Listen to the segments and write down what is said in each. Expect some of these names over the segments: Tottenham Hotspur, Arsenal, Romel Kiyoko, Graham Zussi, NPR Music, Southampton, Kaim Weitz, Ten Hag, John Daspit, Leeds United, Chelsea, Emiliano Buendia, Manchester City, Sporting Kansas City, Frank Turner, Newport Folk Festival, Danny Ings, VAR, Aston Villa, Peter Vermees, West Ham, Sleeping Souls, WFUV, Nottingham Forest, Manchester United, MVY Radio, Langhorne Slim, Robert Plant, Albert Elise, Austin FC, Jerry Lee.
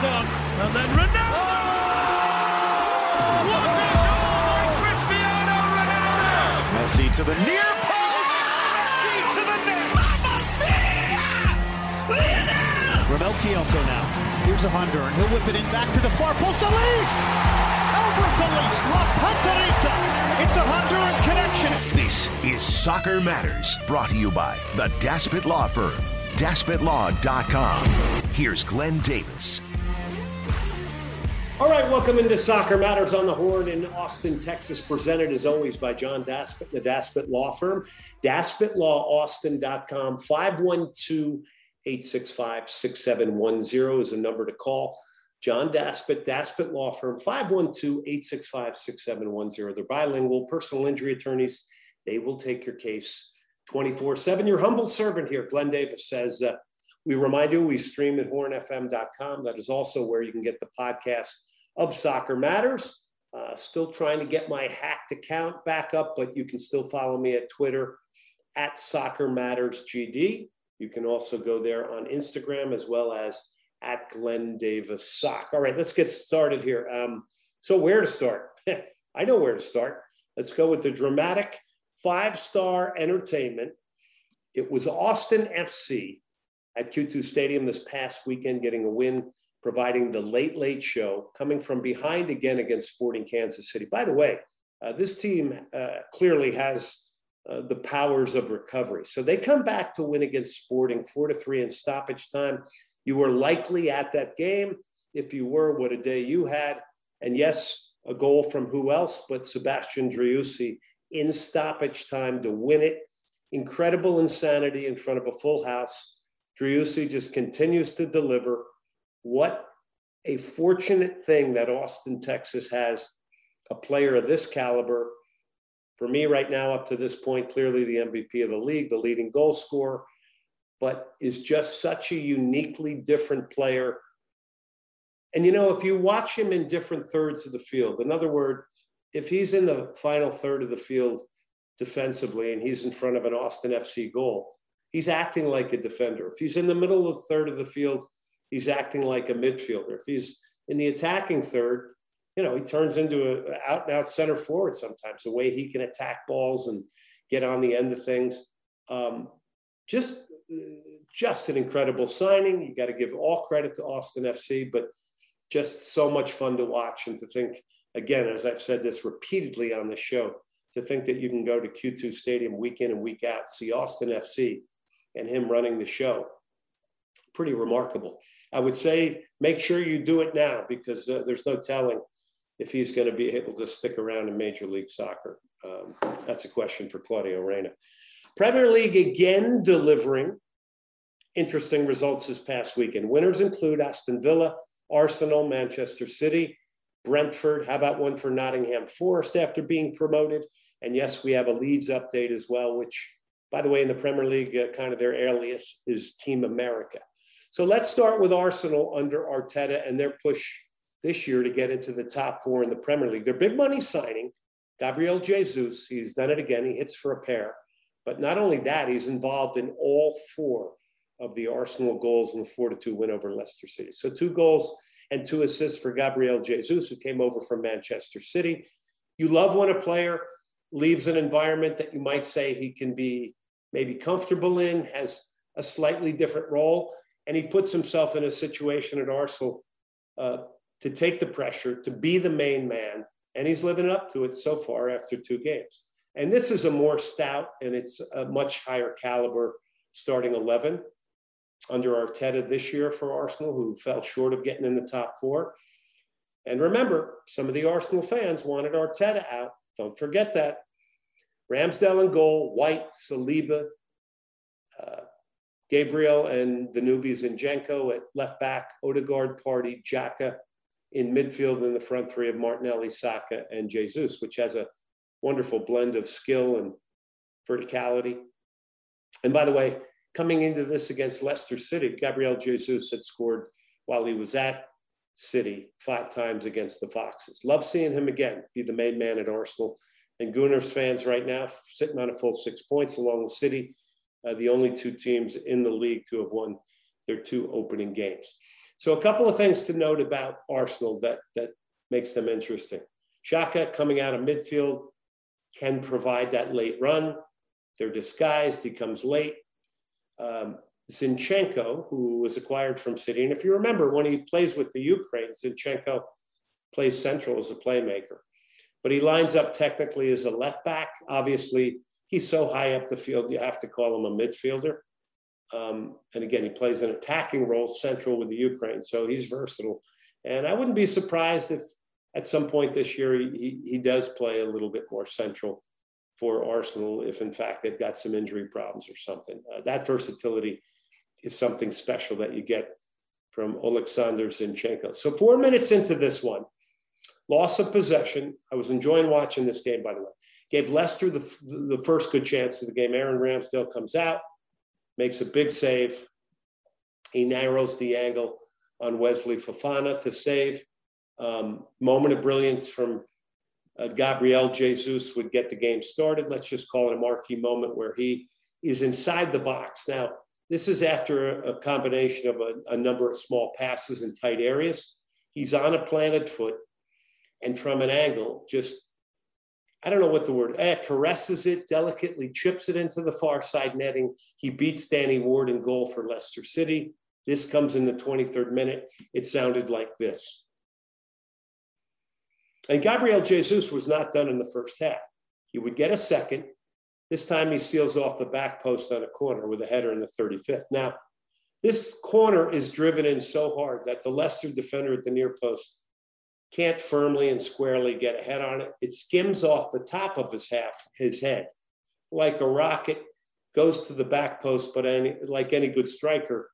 comes on, and then Ronaldo! Oh! What a goal by Cristiano Ronaldo! Messi to the near post! Messi to the net! Romel Kiyoko now. Here's a Honduran. He'll whip it in back to the far post. Elise! Albert Elise! La Panterita! It's a Honduran connection. This is Soccer Matters, brought to you by the Daspit Law Firm. DaspitLaw.com. Here's Glenn Davis. All right, welcome into Soccer Matters on the Horn in Austin, Texas, presented as always by John Daspit, the Daspit Law Firm. DaspitLawAustin.com. 512-865-6710 is the number to call. John Daspit, Daspit Law Firm, 512-865-6710. They're bilingual, personal injury attorneys. They will take your case 24/7. Your humble servant here, Glenn Davis, says, we remind you, we stream at hornfm.com. That is also where you can get the podcast of Soccer Matters. Still trying to get my hacked account back up, but you can still follow me at Twitter at Soccer Matters GD. You can also go there on Instagram as well as at Glenn Davis Sock. All right, let's get started here. So where to start? I know where to start. Let's go with the dramatic five-star entertainment. It was Austin FC at Q2 Stadium this past weekend, getting a win, providing the late, late show, coming from behind again against Sporting Kansas City. By the way, this team clearly has the powers of recovery. So they come back to win against Sporting 4-3 in stoppage time. You were likely at that game. If you were, what a day you had. And yes, a goal from who else but Sebastian Driussi in stoppage time to win it. Incredible insanity in front of a full house. Driussi just continues to deliver. What a fortunate thing that Austin, Texas has a player of this caliber. For me right now, up to this point, clearly the MVP of the league, the leading goal scorer, but is just such a uniquely different player. And, you know, if you watch him in different thirds of the field, in other words, if he's in the final third of the field defensively and he's in front of an Austin FC goal, he's acting like a defender. If he's in the middle of the third of the field, he's acting like a midfielder. If he's in the attacking third, you know, he turns into an out-and-out center forward sometimes, the way he can attack balls and get on the end of things. Just an incredible signing. You got to give all credit to Austin FC, but just so much fun to watch and to think, again, as I've said this repeatedly on the show, to think that you can go to Q2 Stadium week in and week out, see Austin FC and him running the show. Pretty remarkable. I would say make sure you do it now because there's no telling if he's going to be able to stick around in Major League Soccer. That's a question for Claudio Reyna. Premier League again delivering interesting results this past weekend. Winners include Aston Villa, Arsenal, Manchester City, Brentford. How about one for Nottingham Forest after being promoted? And yes, we have a Leeds update as well, which, by the way, in the Premier League, kind of their alias is Team America. So let's start with Arsenal under Arteta and their push this year to get into the top four in the Premier League. Their big money signing, Gabriel Jesus, he's done it again. He hits for a pair. But not only that, he's involved in all four of the Arsenal goals in the 4-2 win over Leicester City. So 2 goals and 2 assists for Gabriel Jesus, who came over from Manchester City. You love when a player leaves an environment that you might say he can be maybe comfortable in, has a slightly different role. And he puts himself in a situation at Arsenal to take the pressure, to be the main man. And he's living up to it so far after 2 games. And this is a more stout and it's a much higher caliber starting 11 under Arteta this year for Arsenal, who fell short of getting in the top 4. And remember, some of the Arsenal fans wanted Arteta out. Don't forget that. Ramsdale in goal, White, Saliba, Gabriel and the newbies Zinchenko at left back, Odegaard, Partey, Xhaka in midfield, in the front 3 of Martinelli, Saka, and Jesus, which has a wonderful blend of skill and verticality. And by the way, coming into this against Leicester City, Gabriel Jesus had scored while he was at City 5 times against the Foxes. Love seeing him again be the main man at Arsenal. And Gunners fans right now sitting on a full 6 points along with City, the only 2 teams in the league to have won their 2 opening games. So a couple of things to note about Arsenal that makes them interesting. Xhaka coming out of midfield can provide that late run. They're disguised, he comes late. Zinchenko, who was acquired from City, and if you remember, when he plays with the Ukraine, Zinchenko plays central as a playmaker. But he lines up technically as a left back. Obviously, he's so high up the field, you have to call him a midfielder. And again, he plays an attacking role central with the Ukraine, so he's versatile. And I wouldn't be surprised if at some point this year he does play a little bit more central for Arsenal if, in fact, they've got some injury problems or something. That versatility is something special that you get from Oleksandr Zinchenko. So 4 minutes into this one, loss of possession. I was enjoying watching this game, by the way. Gave Leicester the first good chance of the game. Aaron Ramsdale comes out, makes a big save. He narrows the angle on Wesley Fofana to save. Moment of brilliance from Gabriel Jesus would get the game started. Let's just call it a marquee moment where he is inside the box. Now, this is after a combination of a number of small passes in tight areas. He's on a planted foot and from an angle, just, I don't know what the word, caresses it, delicately chips it into the far side netting. He beats Danny Ward in goal for Leicester City. This comes in the 23rd minute. It sounded like this. And Gabriel Jesus was not done in the first half. He would get a second. This time he seals off the back post on a corner with a header in the 35th. Now, this corner is driven in so hard that the Leicester defender at the near post can't firmly and squarely get a head on it. It skims off the top of his head, like a rocket, goes to the back post, but like any good striker,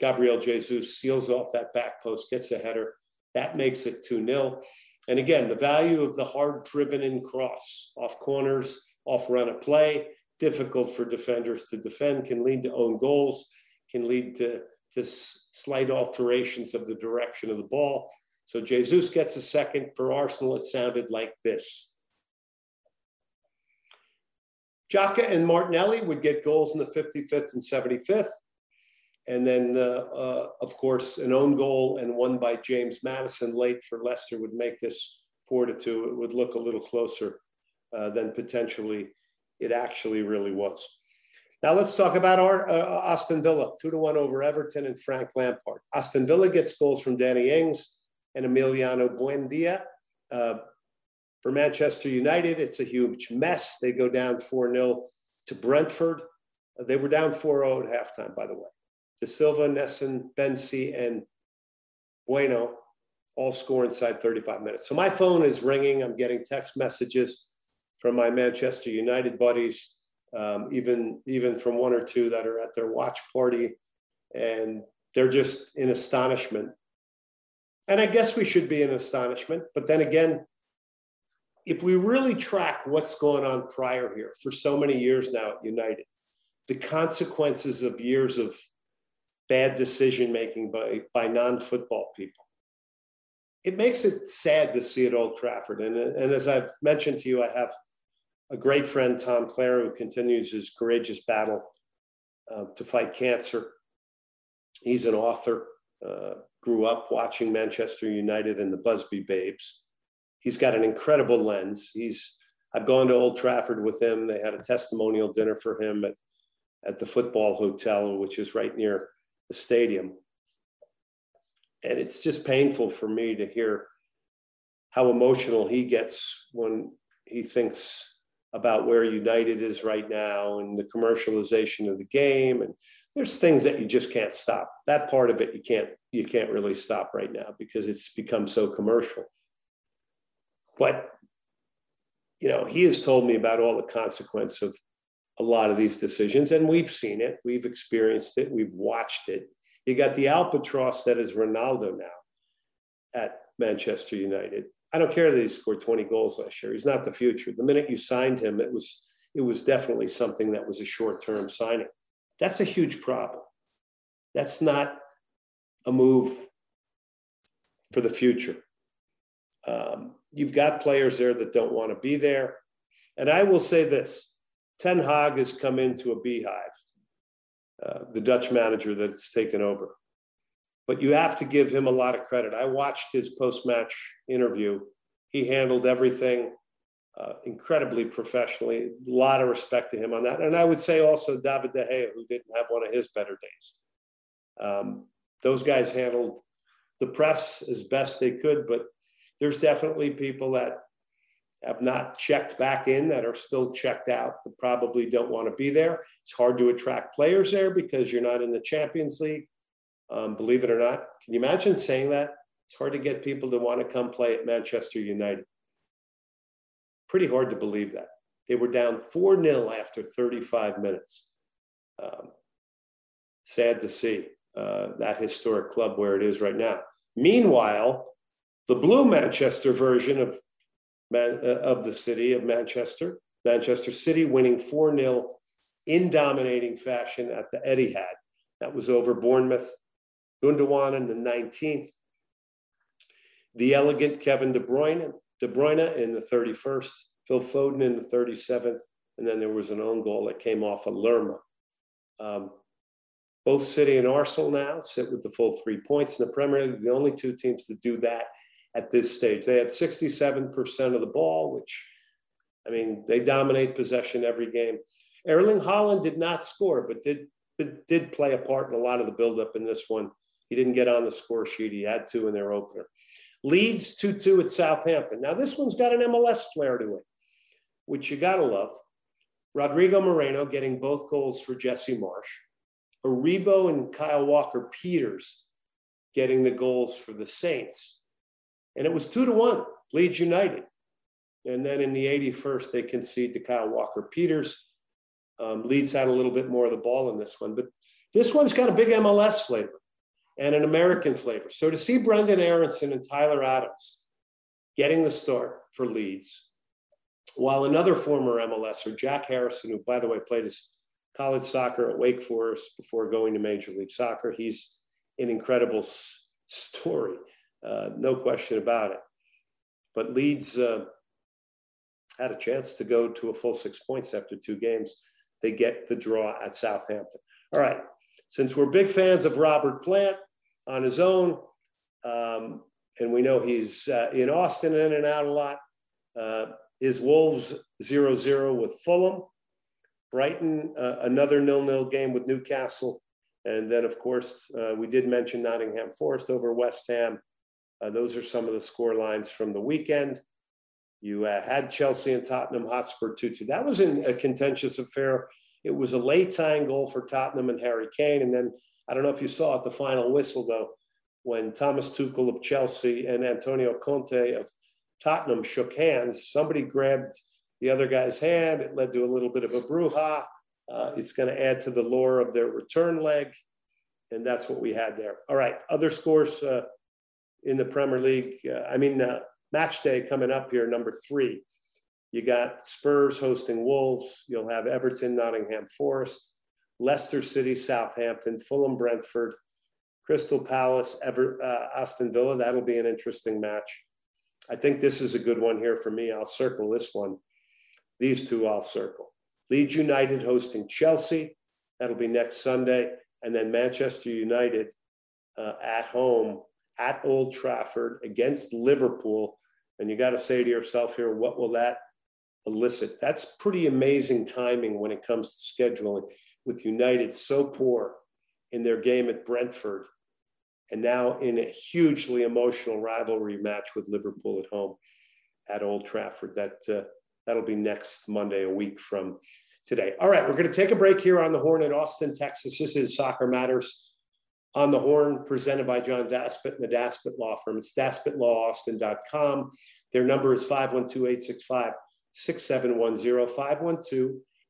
Gabriel Jesus seals off that back post, gets a header. That makes it 2-0. And again, the value of the hard driven in cross off corners, off run of play, difficult for defenders to defend, can lead to own goals, can lead to slight alterations of the direction of the ball. So Jesus gets a second. For Arsenal, it sounded like this. Xhaka and Martinelli would get goals in the 55th and 75th. And then, of course, an own goal and one by James Maddison late for Leicester would make this 4-2. It would look a little closer than potentially it actually really was. Now let's talk about our Aston Villa, 2-1 over Everton and Frank Lampard. Aston Villa gets goals from Danny Ings and Emiliano Buendia. For Manchester United, it's a huge mess. They go down 4-0 to Brentford. They were down 4-0 at halftime, by the way. De Silva, Nesson, Bensi, and Bueno all score inside 35 minutes. So my phone is ringing. I'm getting text messages from my Manchester United buddies, even from one or two that are at their watch party, and they're just in astonishment. And I guess we should be in astonishment. But then again, if we really track what's going on prior here for so many years now at United, the consequences of years of bad decision-making by non-football people. It makes it sad to see at Old Trafford. And as I've mentioned to you, I have a great friend, Tom Clare, who continues his courageous battle to fight cancer. He's an author, grew up watching Manchester United and the Busby Babes. He's got an incredible lens. I've gone to Old Trafford with him. They had a testimonial dinner for him at the Football Hotel, which is right near the stadium. And it's just painful for me to hear how emotional he gets when he thinks about where United is right now and the commercialization of the game. And there's things that you just can't stop. That part of it you can't really stop right now because it's become so commercial. But you know, he has told me about all the consequence of a lot of these decisions, and we've seen it, we've experienced it, we've watched it. You got the albatross that is Ronaldo now at Manchester United. I don't care that he scored 20 goals last year. He's not the future. The minute you signed him, it was definitely something that was a short-term signing. That's a huge problem. That's not a move for the future. You've got players there that don't want to be there. And I will say this. Ten Hag has come into a beehive, the Dutch manager that's taken over. But you have to give him a lot of credit. I watched his post-match interview. He handled everything incredibly professionally. A lot of respect to him on that. And I would say also David De Gea, who didn't have one of his better days. Those guys handled the press as best they could, but there's definitely people that have not checked back in, that are still checked out, that probably don't want to be there. It's hard to attract players there because you're not in the Champions League. Believe it or not, can you imagine saying that? It's hard to get people to want to come play at Manchester United. Pretty hard to believe that. They were down 4-0 after 35 minutes. Sad to see that historic club where it is right now. Meanwhile, the blue Manchester version of the city of Manchester, Manchester City winning 4-0 in dominating fashion at the Etihad. That was over Bournemouth. Gundogan in the 19th. The elegant Kevin De Bruyne in the 31st. Phil Foden in the 37th. And then there was an own goal that came off of Lerma. Both City and Arsenal now sit with the full 3 points in the Premier League. The only two teams to do that at this stage. They had 67% of the ball, which, I mean, they dominate possession every game. Erling Haaland did not score, but did play a part in a lot of the buildup in this one. He didn't get on the score sheet. He had two in their opener. Leeds 2-2 at Southampton. Now, this one's got an MLS flair to it, which you got to love. Rodrigo Moreno getting both goals for Jesse Marsh. Aribo and Kyle Walker-Peters getting the goals for the Saints. And it was 2-1, Leeds United. And then in the 81st, they concede to Kyle Walker-Peters. Leeds had a little bit more of the ball in this one. But this one's got a big MLS flavor and an American flavor. So to see Brendan Aronson and Tyler Adams getting the start for Leeds, while another former MLSer, Jack Harrison, who, by the way, played his college soccer at Wake Forest before going to Major League Soccer. He's an incredible story. No question about it. But Leeds had a chance to go to a full 6 points after two games. They get the draw at Southampton. All right. Since we're big fans of Robert Plant on his own, and we know he's in Austin in and out a lot, is Wolves 0-0 with Fulham. Brighton, another 0-0 game with Newcastle. And then, of course, we did mention Nottingham Forest over West Ham. Those are some of the score lines from the weekend. You had Chelsea and Tottenham Hotspur 2-2. That was in a contentious affair. It was a late tying goal for Tottenham and Harry Kane. And then, I don't know if you saw it, the final whistle, though, when Thomas Tuchel of Chelsea and Antonio Conte of Tottenham shook hands, somebody grabbed the other guy's hand. It led to a little bit of a brouhaha. It's going to add to the lore of their return leg. And that's what we had there. All right, other scores in the Premier League. Match day coming up here, number 3. You got Spurs hosting Wolves. You'll have Everton, Nottingham Forest, Leicester City, Southampton, Fulham, Brentford, Crystal Palace, Aston Villa. That'll be an interesting match. I think this is a good one here for me. I'll circle this one. These two I'll circle. Leeds United hosting Chelsea. That'll be next Sunday. And then Manchester United at home at Old Trafford against Liverpool. And you got to say to yourself here, what will that elicit? That's pretty amazing timing when it comes to scheduling, with United so poor in their game at Brentford and now in a hugely emotional rivalry match with Liverpool at home at Old Trafford. That'll be next Monday, a week from today. All right, we're going to take a break here on The Horn in Austin, Texas. This is Soccer Matters on The Horn, presented by John Daspit and the Daspit Law Firm. It's DaspitLawAustin.com. Their number is 512-865-6710,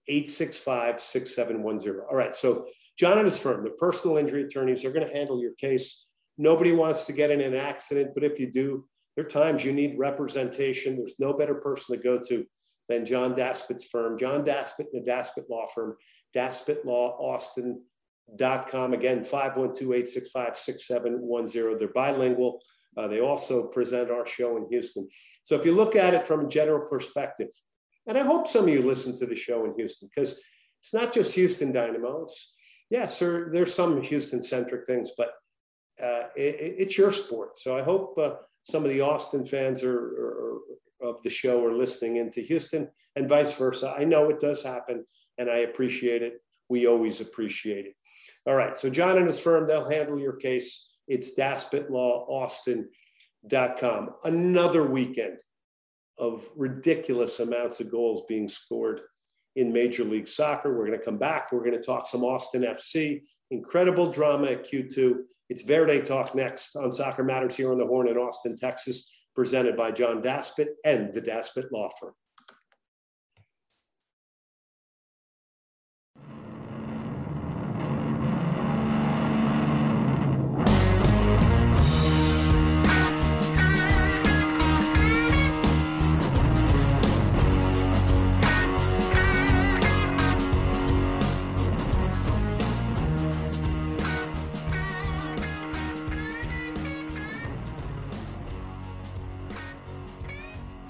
512-865-6710. All right, so John and his firm, the personal injury attorneys, are going to handle your case. Nobody wants to get in an accident, but if you do, there are times you need representation. There's no better person to go to than John Daspit's firm, John Daspit and the Daspit Law Firm, DaspitLawAustin.com. Again, 512-865-6710. They're bilingual. They also present our show in Houston. So if you look at it from a general perspective, and I hope some of you listen to the show in Houston, because it's not just Houston Dynamo. There's some Houston-centric things, but it's your sport. So I hope some of the Austin fans of the show are listening into Houston and vice versa. I know it does happen, and I appreciate it. We always appreciate it. All right, so John and his firm, they'll handle your case. It's DaspitLawAustin.com. Another weekend of ridiculous amounts of goals being scored in Major League Soccer. We're going to come back. We're going to talk some Austin FC. Incredible drama at Q2. It's Verde Talk next on Soccer Matters here on the Horn in Austin, Texas, presented by John Daspit and the Daspit Law Firm.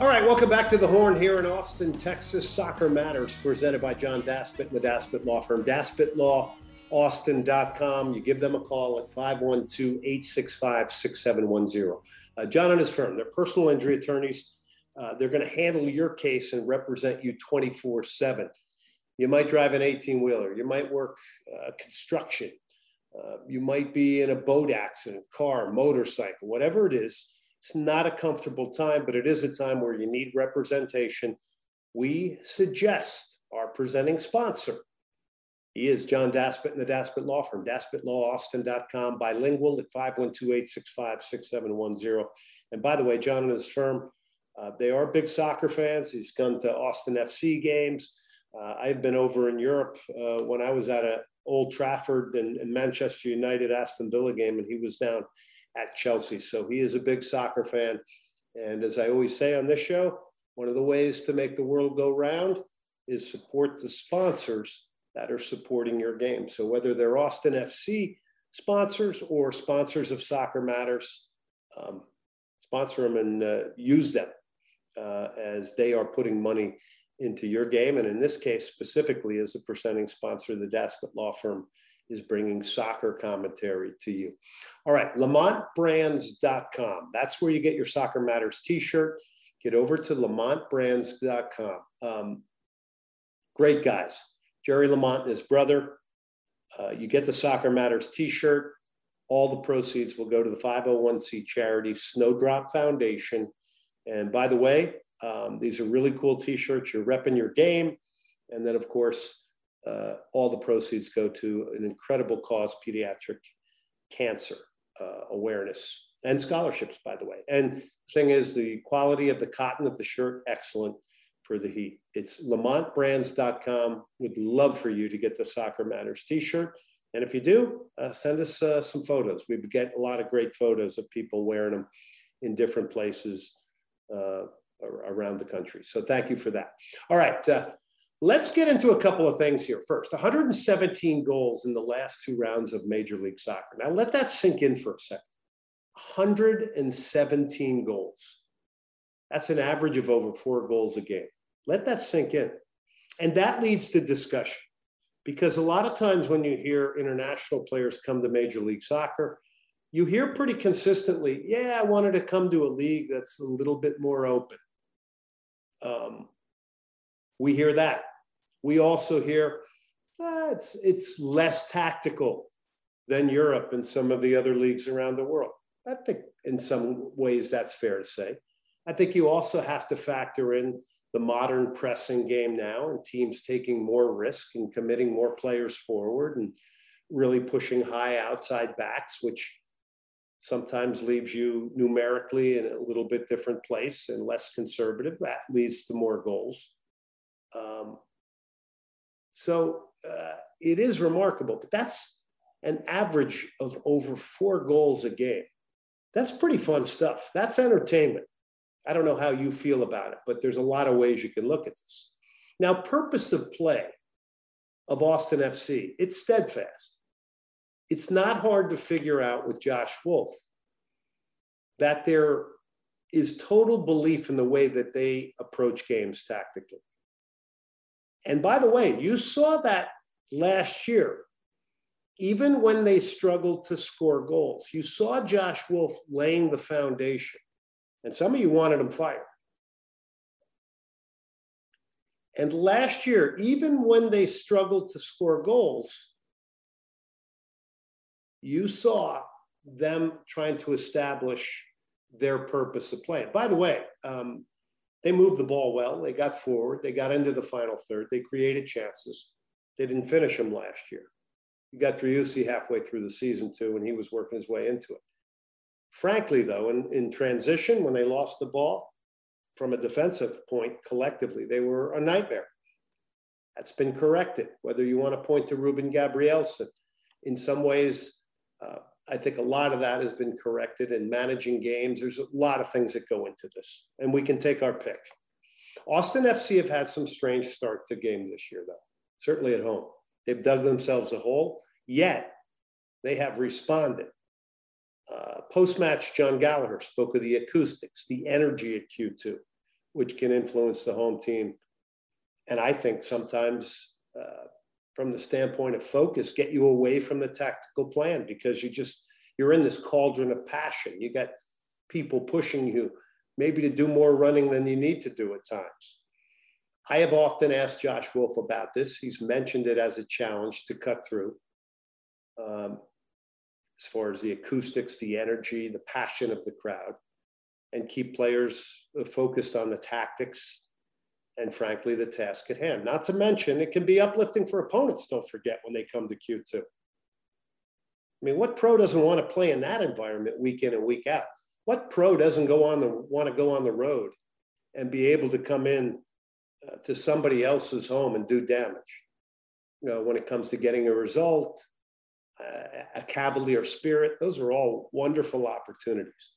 All right, welcome back to the Horn here in Austin, Texas. Soccer Matters, presented by John Daspit and the Daspit Law Firm. DaspitLawAustin.com. You give them a call at 512-865-6710. John and his firm, they're personal injury attorneys. They're going to handle your case and represent you 24/7. You might drive an 18-wheeler. You might work construction. You might be in a boat accident, car, motorcycle, whatever it is. It's not a comfortable time, but it is a time where you need representation. We suggest our presenting sponsor. He is John Daspit and the Daspit Law Firm, DaspitLawAustin.com, bilingual at 512-865-6710. And by the way, John and his firm, they are big soccer fans. He's gone to Austin FC games. I've been over in Europe when I was at Old Trafford and Manchester United Aston Villa game, and he was down at Chelsea. So he is a big soccer fan. And as I always say on this show, one of the ways to make the world go round is support the sponsors that are supporting your game. So whether they're Austin FC sponsors or sponsors of Soccer Matters, sponsor them and use them as they are putting money into your game. And in this case, specifically as a presenting sponsor, the Daspit Law Firm is bringing soccer commentary to you. All right, LamontBrands.com. That's where you get your Soccer Matters t-shirt. Get over to LamontBrands.com. Great guys. Jerry Lamont and his brother. You get the Soccer Matters t-shirt. All the proceeds will go to the 501c charity Snowdrop Foundation. And by the way, these are really cool t-shirts. You're repping your game. And then, of course, all the proceeds go to an incredible cause, pediatric cancer awareness and scholarships, by the way. And the thing is, the quality of the cotton of the shirt, excellent for the heat. It's LamontBrands.com. We'd love for you to get the Soccer Matters t-shirt. And if you do, send us some photos. We get a lot of great photos of people wearing them in different places around the country. So thank you for that. All right. Let's get into a couple of things here. First, 117 goals in the last two rounds of Major League Soccer. Now, let that sink in for a second. 117 goals. That's an average of over 4 goals a game. Let that sink in. And that leads to discussion, because a lot of times when you hear international players come to Major League Soccer, you hear pretty consistently, yeah, I wanted to come to a league that's a little bit more open. We hear that. We also hear it's less tactical than Europe and some of the other leagues around the world. I think in some ways that's fair to say. I think you also have to factor in the modern pressing game now and teams taking more risk and committing more players forward and really pushing high outside backs, which sometimes leaves you numerically in a little bit different place and less conservative. That leads to more goals. So it is remarkable, but that's an average of over 4 goals a game. That's pretty fun stuff. That's entertainment. I don't know how you feel about it, but there's a lot of ways you can look at this. Now, purpose of play of Austin FC, it's steadfast. It's not hard to figure out with Josh Wolf that there is total belief in the way that they approach games tactically. And by the way, you saw that last year, even when they struggled to score goals. You saw Josh Wolf laying the foundation, and some of you wanted him fired. And last year, even when they struggled to score goals, you saw them trying to establish their purpose of play. By the way, they moved the ball well. They got forward. They got into the final third. They created chances. They didn't finish them last year. You got Driussi halfway through the season, too, and he was working his way into it. Frankly, though, in transition, when they lost the ball, from a defensive point, collectively, they were a nightmare. That's been corrected, whether you want to point to Ruben Gabrielsen. In some ways, I think a lot of that has been corrected in managing games. There's a lot of things that go into this, and we can take our pick. Austin FC have had some strange start to game this year, though, certainly at home. They've dug themselves a hole, yet they have responded. Post-match, John Gallagher spoke of the acoustics, the energy at Q2, which can influence the home team. And I think sometimes, from the standpoint of focus, get you away from the tactical plan because you're in this cauldron of passion. You got people pushing you maybe to do more running than you need to do at times. I have often asked Josh Wolf about this. He's mentioned it as a challenge to cut through. As far as the acoustics, the energy, the passion of the crowd, and keep players focused on the tactics and, frankly, the task at hand. Not to mention, it can be uplifting for opponents, don't forget, when they come to Q2. I mean, what pro doesn't want to play in that environment week in and week out? What pro doesn't want to go on the road and be able to come in to somebody else's home and do damage? You know, when it comes to getting a result, a cavalier spirit. Those are all wonderful opportunities.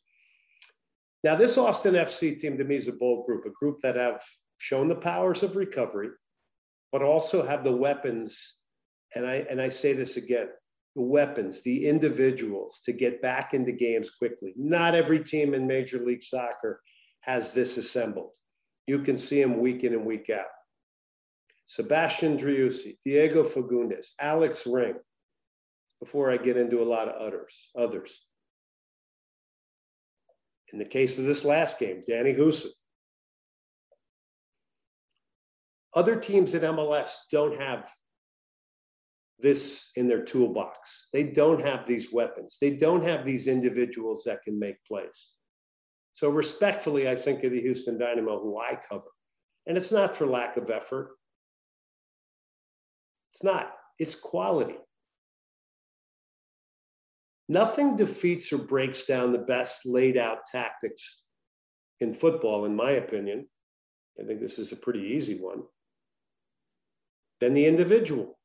Now, this Austin FC team to me is a bold group, a group that have shown the powers of recovery, but also have the weapons, and I say this again, the weapons, the individuals to get back into games quickly. Not every team in Major League Soccer has this assembled. You can see them week in and week out. Sebastian Driussi, Diego Fagundes, Alex Ring, before I get into a lot of others. In the case of this last game, Danny Housson. Other teams at MLS don't have this in their toolbox. They don't have these weapons. They don't have these individuals that can make plays. So respectfully, I think of the Houston Dynamo, who I cover. And it's not for lack of effort. It's not. It's quality. Nothing defeats or breaks down the best laid out tactics in football, in my opinion. I think this is a pretty easy one. Then the individual.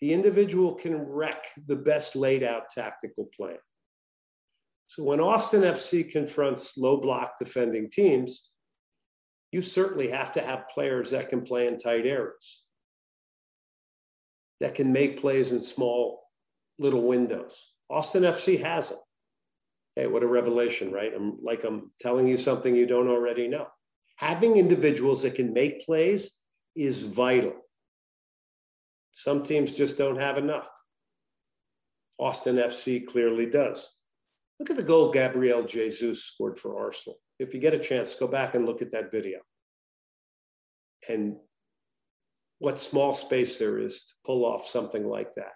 The individual can wreck the best laid out tactical plan. So when Austin FC confronts low block defending teams, you certainly have to have players that can play in tight areas, that can make plays in small little windows. Austin FC has them. Hey, what a revelation, right? I'm telling you something you don't already know. Having individuals that can make plays is vital. Some teams just don't have enough. Austin FC clearly does. Look at the goal Gabriel Jesus scored for Arsenal. If you get a chance, go back and look at that video. And what small space there is to pull off something like that.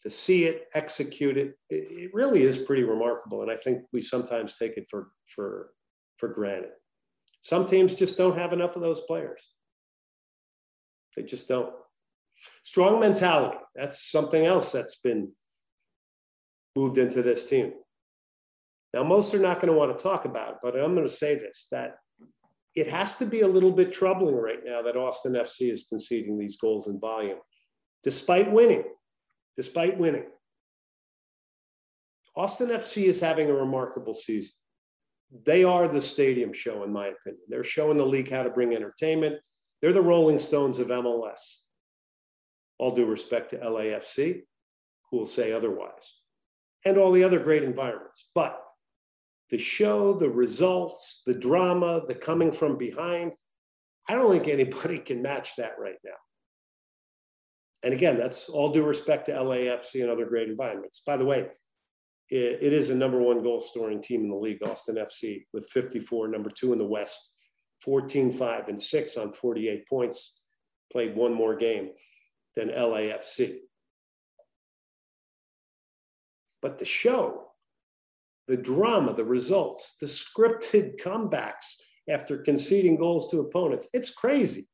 To see it, execute it, it really is pretty remarkable. And I think we sometimes take it for granted. Some teams just don't have enough of those players. They just don't. Strong mentality. That's something else that's been moved into this team. Now, most are not going to want to talk about it, but I'm going to say this, that it has to be a little bit troubling right now that Austin FC is conceding these goals in volume, despite winning. Despite winning, Austin FC is having a remarkable season. They are the stadium show, in my opinion. They're showing the league how to bring entertainment. They're the Rolling Stones of MLS. All due respect to LAFC, who will say otherwise, and all the other great environments. But the show, the results, the drama, the coming from behind, I don't think anybody can match that right now. And again, that's all due respect to LAFC and other great environments. By the way, it is the #1 goal scoring team in the league, Austin FC, with 54, #2 in the West, 14-5-6 on 48 points, played one more game than LAFC. But the show, the drama, the results, the scripted comebacks after conceding goals to opponents, it's crazy.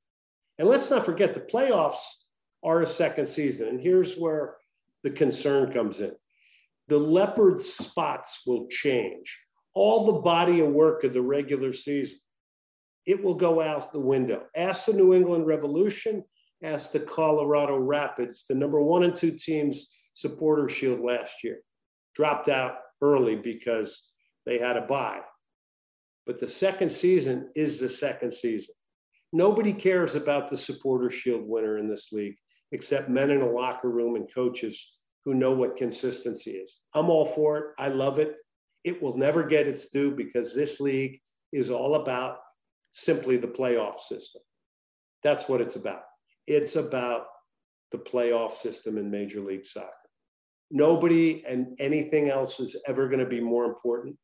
And let's not forget the playoffs are a second season. And here's where the concern comes in. The leopard spots will change. All the body of work of the regular season, it will go out the window. Ask the New England Revolution, ask the Colorado Rapids, the #1 and #2 teams supporter shield last year. Dropped out early because they had a bye. But the second season is the second season. Nobody cares about the supporter shield winner in this league, except men in a locker room and coaches who know what consistency is. I'm all for it. I love it. It will never get its due because this league is all about simply the playoff system. That's what it's about. It's about the playoff system in Major League Soccer. Nobody and anything else is ever going to be more important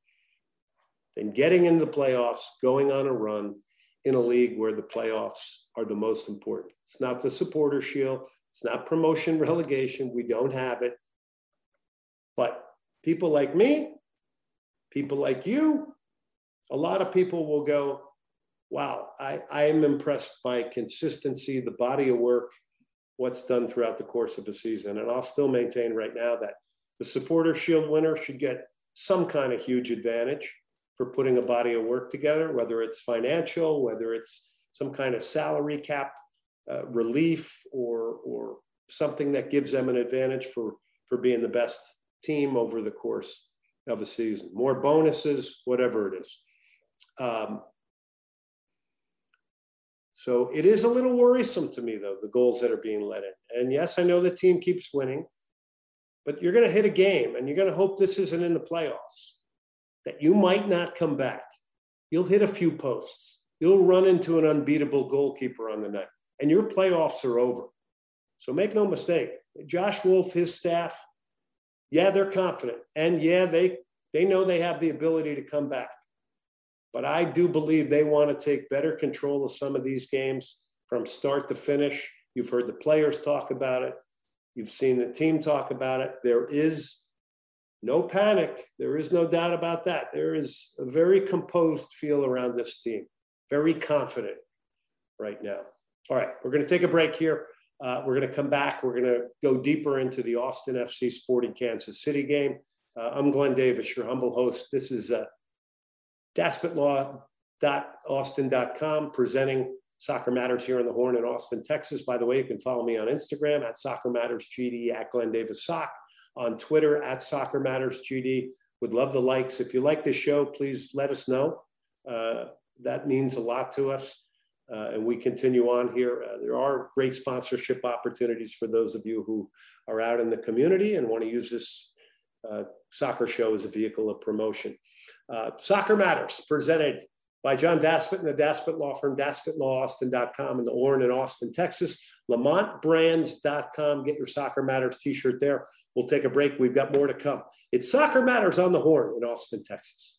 than getting into the playoffs, going on a run in a league where the playoffs are the most important. It's not the supporter shield. It's not promotion relegation. We don't have it. But people like me, people like you, a lot of people will go, wow, I am impressed by consistency, the body of work, what's done throughout the course of a season. And I'll still maintain right now that the supporter shield winner should get some kind of huge advantage for putting a body of work together, whether it's financial, whether it's some kind of salary cap relief, or something that gives them an advantage for being the best team over the course of a season. More bonuses, whatever it is. So it is a little worrisome to me, though, the goals that are being let in. And yes, I know the team keeps winning, but you're going to hit a game and you're going to hope this isn't in the playoffs, that you might not come back. You'll hit a few posts. You'll run into an unbeatable goalkeeper on the night, and your playoffs are over. So make no mistake, Josh Wolf, his staff, yeah, they're confident. And yeah, they know they have the ability to come back. But I do believe they want to take better control of some of these games from start to finish. You've heard the players talk about it. You've seen the team talk about it. There is no panic. There is no doubt about that. There is a very composed feel around this team, very confident right now. All right, we're going to take a break here. We're going to come back. We're going to go deeper into the Austin FC Sporting Kansas City game. I'm Glenn Davis, your humble host. This is DaspitLaw.austin.com, presenting Soccer Matters here in the Horn in Austin, Texas. By the way, you can follow me on Instagram at SoccerMattersGD, at Glenn Davis Sock, on Twitter at SoccerMattersGD. Would love the likes. If you like this show, please let us know. That means a lot to us. And we continue on here. There are great sponsorship opportunities for those of you who are out in the community and want to use this soccer show as a vehicle of promotion. Soccer Matters, presented by John Daspit and the Daspit Law Firm, DaspitLawAustin.com, in the Orange in Austin, Texas, LamontBrands.com. Get your Soccer Matters t-shirt there. We'll take a break. We've got more to come. It's Soccer Matters on the Horn in Austin, Texas.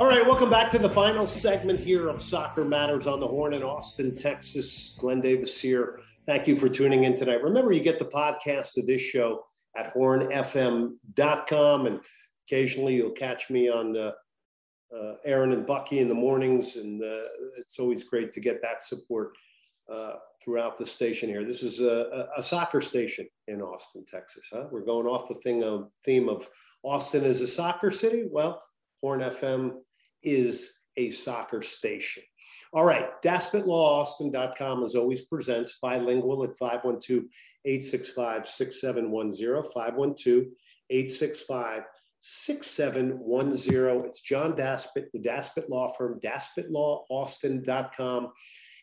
All right, welcome back to the final segment here of Soccer Matters on the Horn in Austin, Texas. Glenn Davis here. Thank you for tuning in tonight. Remember, you get the podcast of this show at hornfm.com, and occasionally you'll catch me on Aaron and Bucky in the mornings, and it's always great to get that support throughout the station here. This is a soccer station in Austin, Texas. Huh? We're going off the theme of Austin as a soccer city. Well, Horn FM is a soccer station. All right, DaspitLawAustin.com, as always, presents Bilingual at 512-865-6710, 865-6710. It's John Daspit, the Daspit Law Firm, DaspitLawAustin.com.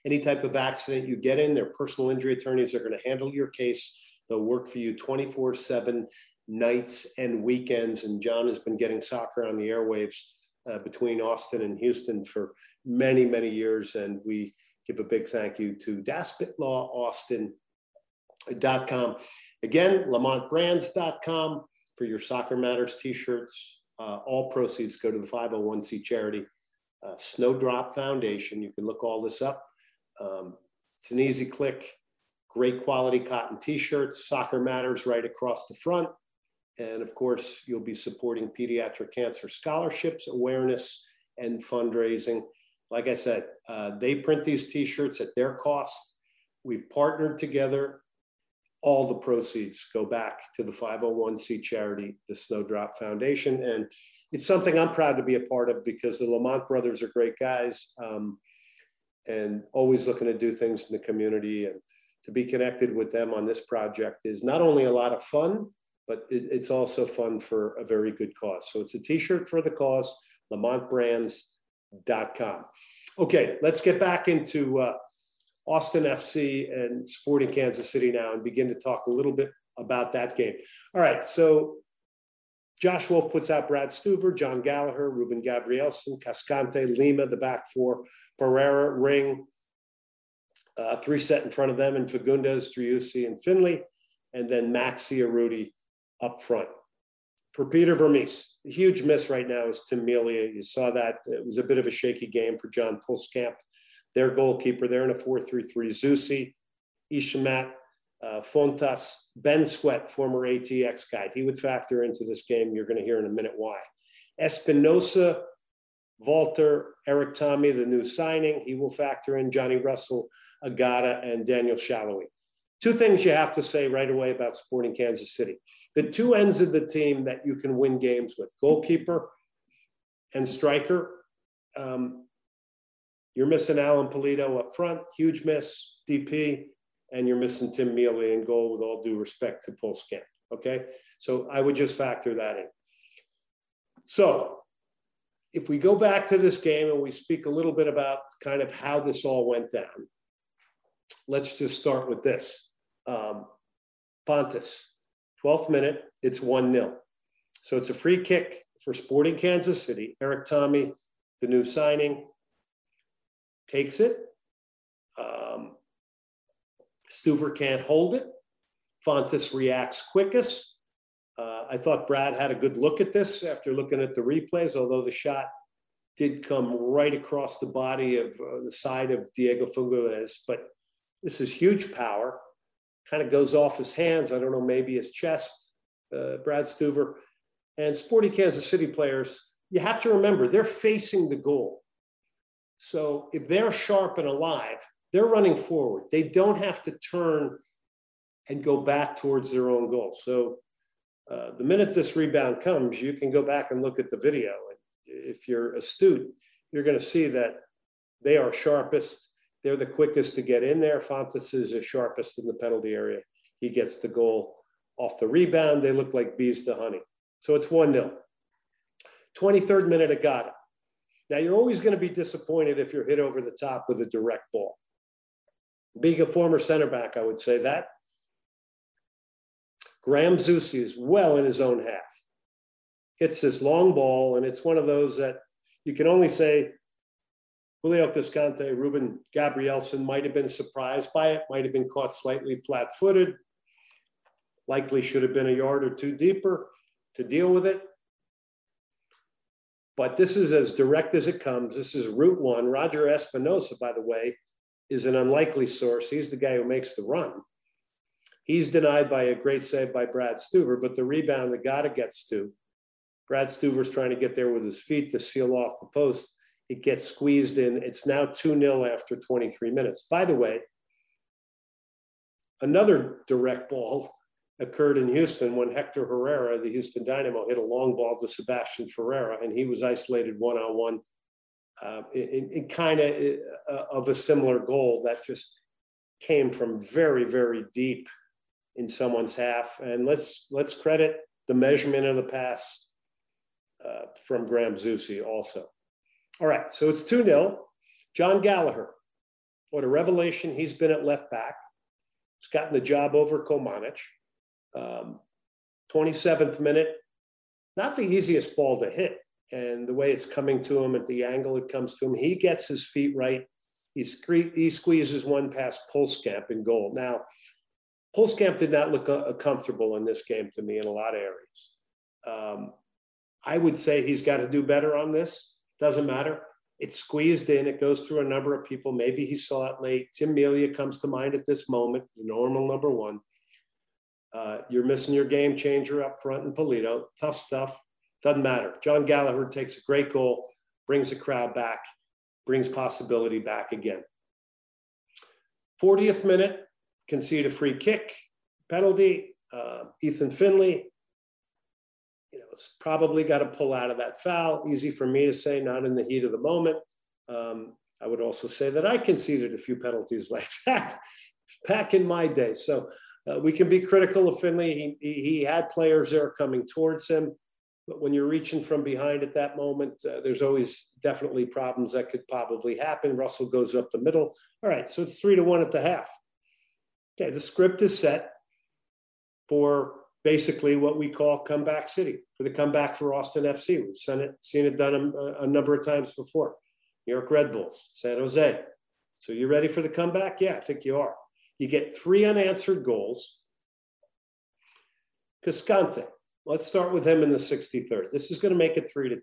Any type of accident you get in, their personal injury attorneys are going to handle your case. They'll work for you 24/7, nights and weekends. And John has been getting soccer on the airwaves between Austin and Houston for many, many years. And we give a big thank you to DaspitLawAustin.com. Again, LamontBrands.com for your Soccer Matters t-shirts. All proceeds go to the 501c charity, Snowdrop Foundation. You can look all this up. It's an easy click. Great quality cotton t-shirts, Soccer Matters right across the front. And of course, you'll be supporting pediatric cancer scholarships, awareness, and fundraising. Like I said, they print these t-shirts at their cost. We've partnered together. All the proceeds go back to the 501c charity, the Snowdrop Foundation. And it's something I'm proud to be a part of because the Lamont brothers are great guys and always looking to do things in the community. And to be connected with them on this project is not only a lot of fun, but it's also fun for a very good cause. So it's a t-shirt for the cause, LamontBrands.com. Okay, let's get back into Austin FC and Sporting Kansas City now and begin to talk a little bit about that game. All right, so Josh Wolf puts out Brad Stuver, John Gallagher, Ruben Gabrielson, Cascante, Lima, the back four, Pereira, Ring, three set in front of them, and Fagundes, Driussi, and Finley, and then Maxi Arudi up front. For Peter Vermees, a huge miss right now is Tim Melia. You saw that. It was a bit of a shaky game for John Pulskamp, their goalkeeper. They're in a 4-3-3. Zussi, Ishamat, Fontas, Ben Sweat, former ATX guy. He would factor into this game. You're going to hear in a minute why. Espinosa, Walter, Eric Tommy, the new signing. He will factor in. Johnny Russell, Agata, and Daniel Shalhoub. Two things you have to say right away about Sporting Kansas City. The two ends of the team that you can win games with, goalkeeper and striker. You're missing Alan Pulido up front, huge miss, DP, and you're missing Tim Mealy in goal with all due respect to Pulskamp, okay? So I would just factor that in. So if we go back to this game and we speak a little bit about kind of how this all went down, let's just start with this. Pontus, 12th minute, it's 1-0. So it's a free kick for Sporting Kansas City. Eric Tommy, the new signing, takes it. Stuver can't hold it. Fontas reacts quickest. I thought Brad had a good look at this after looking at the replays, although the shot did come right across the body of the side of Diego Fagundes, but this is huge power. Kind of goes off his hands. I don't know, maybe his chest, Brad Stuver. And Sporting Kansas City players, you have to remember, they're facing the goal. So if they're sharp and alive, they're running forward. They don't have to turn and go back towards their own goal. So the minute this rebound comes, you can go back and look at the video. And if you're astute, you're going to see that they are sharpest. They're the quickest to get in there. Fontas is the sharpest in the penalty area. He gets the goal off the rebound. They look like bees to honey. So it's 1-0. 23rd minute, Agata. Now, you're always going to be disappointed if you're hit over the top with a direct ball. Being a former center back, I would say that. Graham Zussi is well in his own half. Hits this long ball, and it's one of those that you can only say, Julio Cascante, Ruben Gabrielson might have been surprised by it, might have been caught slightly flat-footed, likely should have been a yard or two deeper to deal with it. But this is as direct as it comes. This is route one. Roger Espinosa, by the way, is an unlikely source. He's the guy who makes the run. He's denied by a great save by Brad Stuver, but the rebound that Gata gets to, Brad Stuver's trying to get there with his feet to seal off the post. It gets squeezed in. It's now 2-0 after 23 minutes. By the way, another direct ball occurred in Houston when Hector Herrera, the Houston Dynamo, hit a long ball to Sebastian Ferreira, and he was isolated one-on-one in kind of a similar goal that just came from very, very deep in someone's half. And let's credit the measurement of the pass from Graham Zusi also. All right, so it's 2-0. John Gallagher, what a revelation. He's been at left back. He's gotten the job over Komanic. 27th minute, not the easiest ball to hit. And the way it's coming to him at the angle it comes to him, he gets his feet right. He squeezes one past Pulskamp in goal. Now, Pulskamp did not look comfortable in this game to me in a lot of areas. I would say he's got to do better on this. Doesn't matter. It's squeezed in. It goes through a number of people. Maybe he saw it late. Tim Melia comes to mind at this moment, the normal number one. You're missing your game changer up front in Pulido. Tough stuff. Doesn't matter. John Gallagher takes a great goal, brings the crowd back, brings possibility back again. 40th minute, concede a free kick, penalty. Ethan Finley, it's probably got to pull out of that foul. Easy for me to say, not in the heat of the moment. I would also say that I conceded a few penalties like that back in my day. So we can be critical of Finley. He had players there coming towards him. But when you're reaching from behind at that moment, there's always definitely problems that could probably happen. Russell goes up the middle. All right, so it's 3-1 at the half. Okay, the script is set for basically what we call comeback city, for the comeback for Austin FC. We've seen it done a number of times before. New York Red Bulls, San Jose. So you ready for the comeback? Yeah, I think you are. You get 3 unanswered goals. Cascante. Let's start with him in the 63rd. This is going to make it 3-2.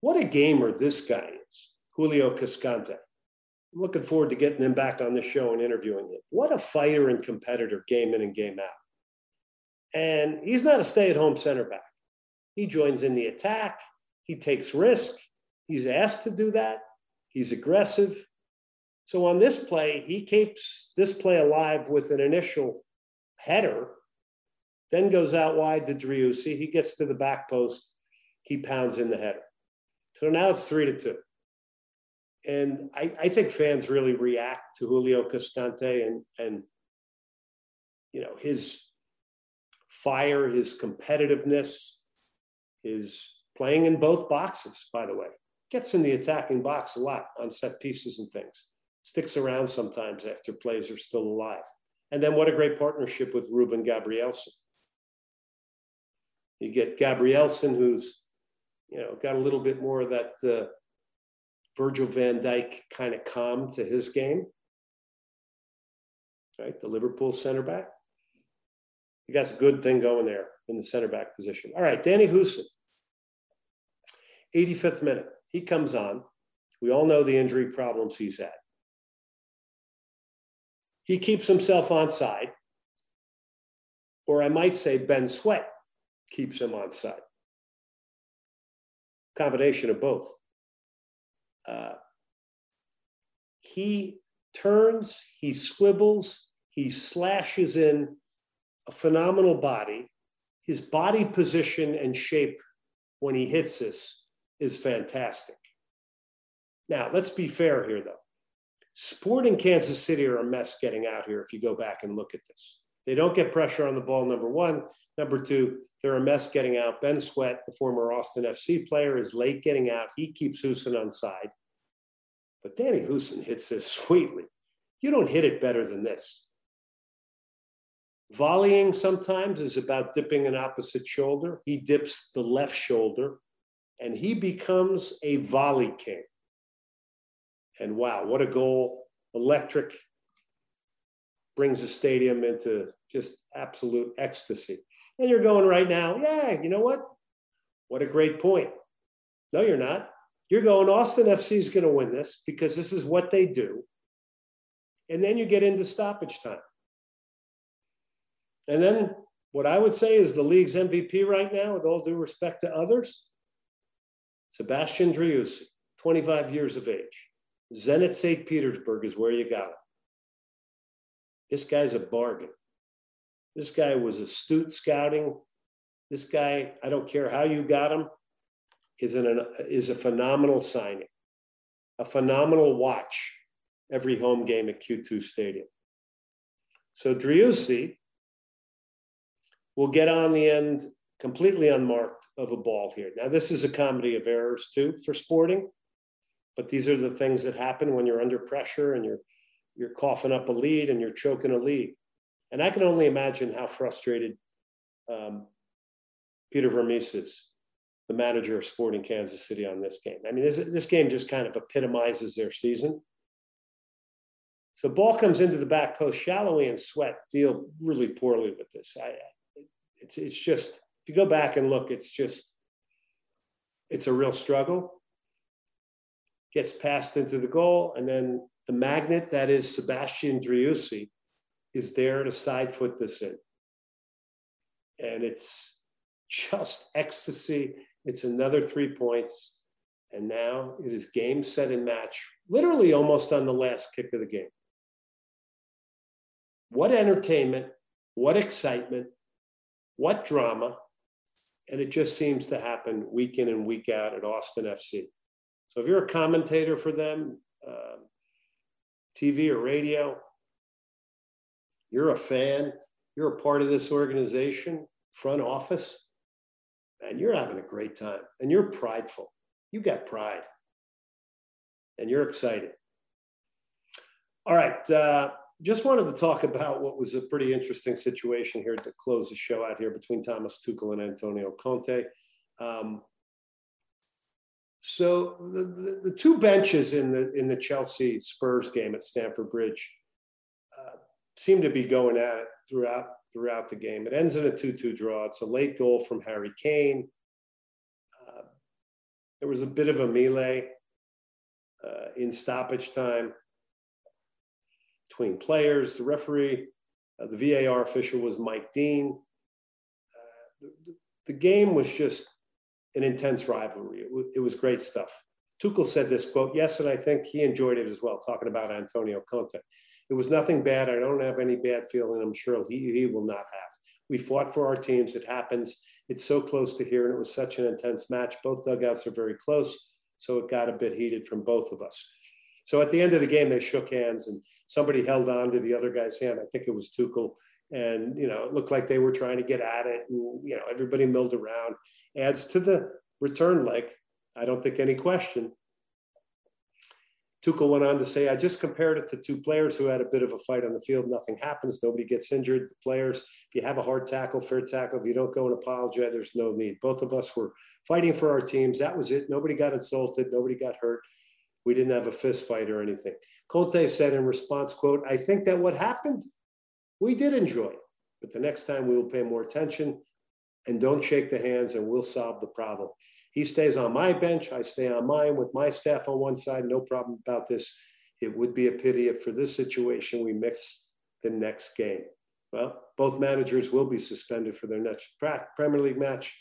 What a gamer this guy is, Julio Cascante. I'm looking forward to getting him back on the show and interviewing him. What a fighter and competitor, game in and game out. And he's not a stay-at-home center back. He joins in the attack. He takes risk. He's asked to do that. He's aggressive. So on this play, he keeps this play alive with an initial header, then goes out wide to Driussi. He gets to the back post. He pounds in the header. So now it's 3-2. And I think fans really react to Julio Cascante and his fire, his competitiveness, his playing in both boxes, by the way. Gets in the attacking box a lot on set pieces and things. Sticks around sometimes after plays are still alive. And then what a great partnership with Ruben Gabrielsen. You get Gabrielsen, who's, got a little bit more of that Virgil van Dijk kind of calm to his game, right? The Liverpool center back. You got a good thing going there in the center back position. All right, Danny Housson, 85th minute. He comes on. We all know the injury problems he's had. He keeps himself onside, or I might say Ben Sweat keeps him onside. Combination of both. He turns, he swivels, he slashes in a phenomenal body. His body position and shape when he hits this is fantastic. Now, let's be fair here, though. Sporting Kansas City are a mess getting out here if you go back and look at this. They don't get pressure on the ball, number one. Number two, they're a mess getting out. Ben Sweat, the former Austin FC player, is late getting out. He keeps Houston on side. But Danny Houston hits this sweetly. You don't hit it better than this. Volleying sometimes is about dipping an opposite shoulder. He dips the left shoulder, and he becomes a volley king. And wow, what a goal. Electric. Brings the stadium into just absolute ecstasy. And you're going right now, yeah, you know what? What a great point. No, you're not. You're going, Austin FC is going to win this because this is what they do. And then you get into stoppage time. And then what I would say is the league's MVP right now, with all due respect to others, Sebastian Driussi, 25 years of age. Zenit St. Petersburg is where you got him. This guy's a bargain. This guy was astute scouting. This guy, I don't care how you got him, is a phenomenal signing, a phenomenal watch every home game at Q2 Stadium. So Driussi will get on the end completely unmarked of a ball here. Now, this is a comedy of errors, too, for Sporting. But these are the things that happen when you're under pressure and you're coughing up a lead and you're choking a lead. And I can only imagine how frustrated Peter Vermees is, the manager of Sporting Kansas City, on this game. I mean, this game just kind of epitomizes their season. So ball comes into the back post shallowly, and Sweat deal really poorly with this. It's just, if you go back and look, it's a real struggle. Gets passed into the goal, and then the magnet that is Sebastian Driussi is there to side foot this in. And it's just ecstasy. It's another 3 points. And now it is game, set, and match, literally almost on the last kick of the game. What entertainment, what excitement, what drama. And it just seems to happen week in and week out at Austin FC. So if you're a commentator for them, TV or radio, you're a fan, you're a part of this organization, front office, and you're having a great time. And you're prideful. You got pride. And you're excited. All right. Just wanted to talk about what was a pretty interesting situation here to close the show out here between Thomas Tuchel and Antonio Conte. So the two benches in the Chelsea Spurs game at Stamford Bridge seemed to be going at it throughout the game. It ends in a 2-2 draw. It's a late goal from Harry Kane. There was a bit of a melee in stoppage time between players. The referee, the VAR official was Mike Dean. The game was just an intense rivalry. It was great stuff. Tuchel said this quote, yes, and I think he enjoyed it as well, talking about Antonio Conte. It was nothing bad. I don't have any bad feeling. I'm sure he will not have. We fought for our teams. It happens. It's so close to here, and it was such an intense match. Both dugouts are very close, so it got a bit heated from both of us. So at the end of the game, they shook hands, and somebody held on to the other guy's hand. I think it was Tuchel. And, you know, it looked like they were trying to get at it. And, you know, everybody milled around. Adds to the return leg, I don't think any question. Tuchel went on to say, I just compared it to two players who had a bit of a fight on the field. Nothing happens. Nobody gets injured. The players, if you have a hard tackle, fair tackle, if you don't go and apologize, there's no need. Both of us were fighting for our teams. That was it. Nobody got insulted. Nobody got hurt. We didn't have a fist fight or anything. Conte said in response, quote, I think that what happened, we did enjoy it, but the next time we will pay more attention and don't shake the hands and we'll solve the problem. He stays on my bench. I stay on mine with my staff on one side. No problem about this. It would be a pity if for this situation we miss the next game. Well, both managers will be suspended for their next Premier League match.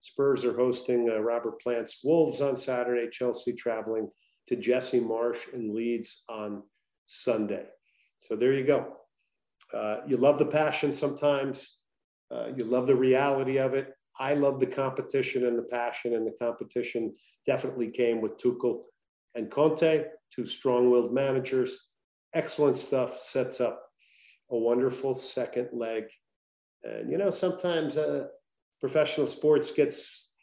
Spurs are hosting Robert Plant's Wolves on Saturday. Chelsea traveling to Jesse Marsh and Leeds on Sunday. So there you go. You love the passion sometimes. You love the reality of it. I love the competition and the passion, and the competition definitely came with Tuchel and Conte, two strong-willed managers. Excellent stuff, sets up a wonderful second leg. And, you know, sometimes professional sports gets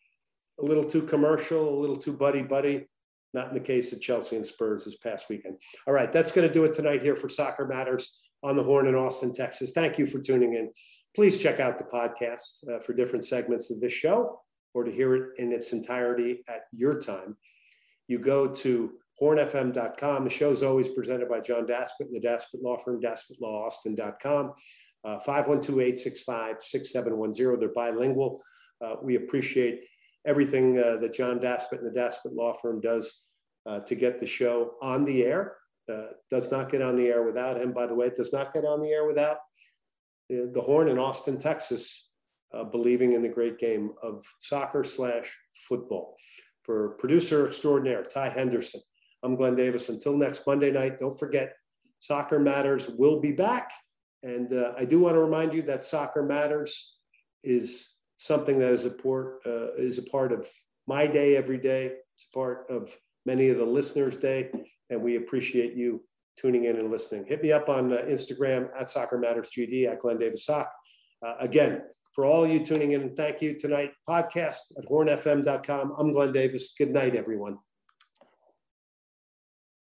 a little too commercial, a little too buddy-buddy. Not in the case of Chelsea and Spurs this past weekend. All right, that's going to do it tonight here for Soccer Matters on the Horn in Austin, Texas. Thank you for tuning in. Please check out the podcast for different segments of this show, or to hear it in its entirety at your time. You go to hornfm.com. The show's always presented by John Daspit and the Daspit Law Firm, daspitlawaustin.com, 512-865-6710. They're bilingual. We appreciate everything that John Daspit and the Daspit Law Firm does to get the show on the air. Does not get on the air without him, by the way. It does not get on the air without the Horn in Austin, Texas, believing in the great game of soccer/football. For producer extraordinaire, Ty Henderson, I'm Glenn Davis. Until next Monday night, don't forget, Soccer Matters will be back. And I do want to remind you that Soccer Matters is something that is a part of my day every day. It's a part of many of the listeners' day, and we appreciate you tuning in and listening. Hit me up on Instagram at Soccer Matters GD, at Glenn Davis Sock. Again, For all you tuning in, and thank you tonight. Podcast at hornfm.com. I'm Glenn Davis. Good night, everyone.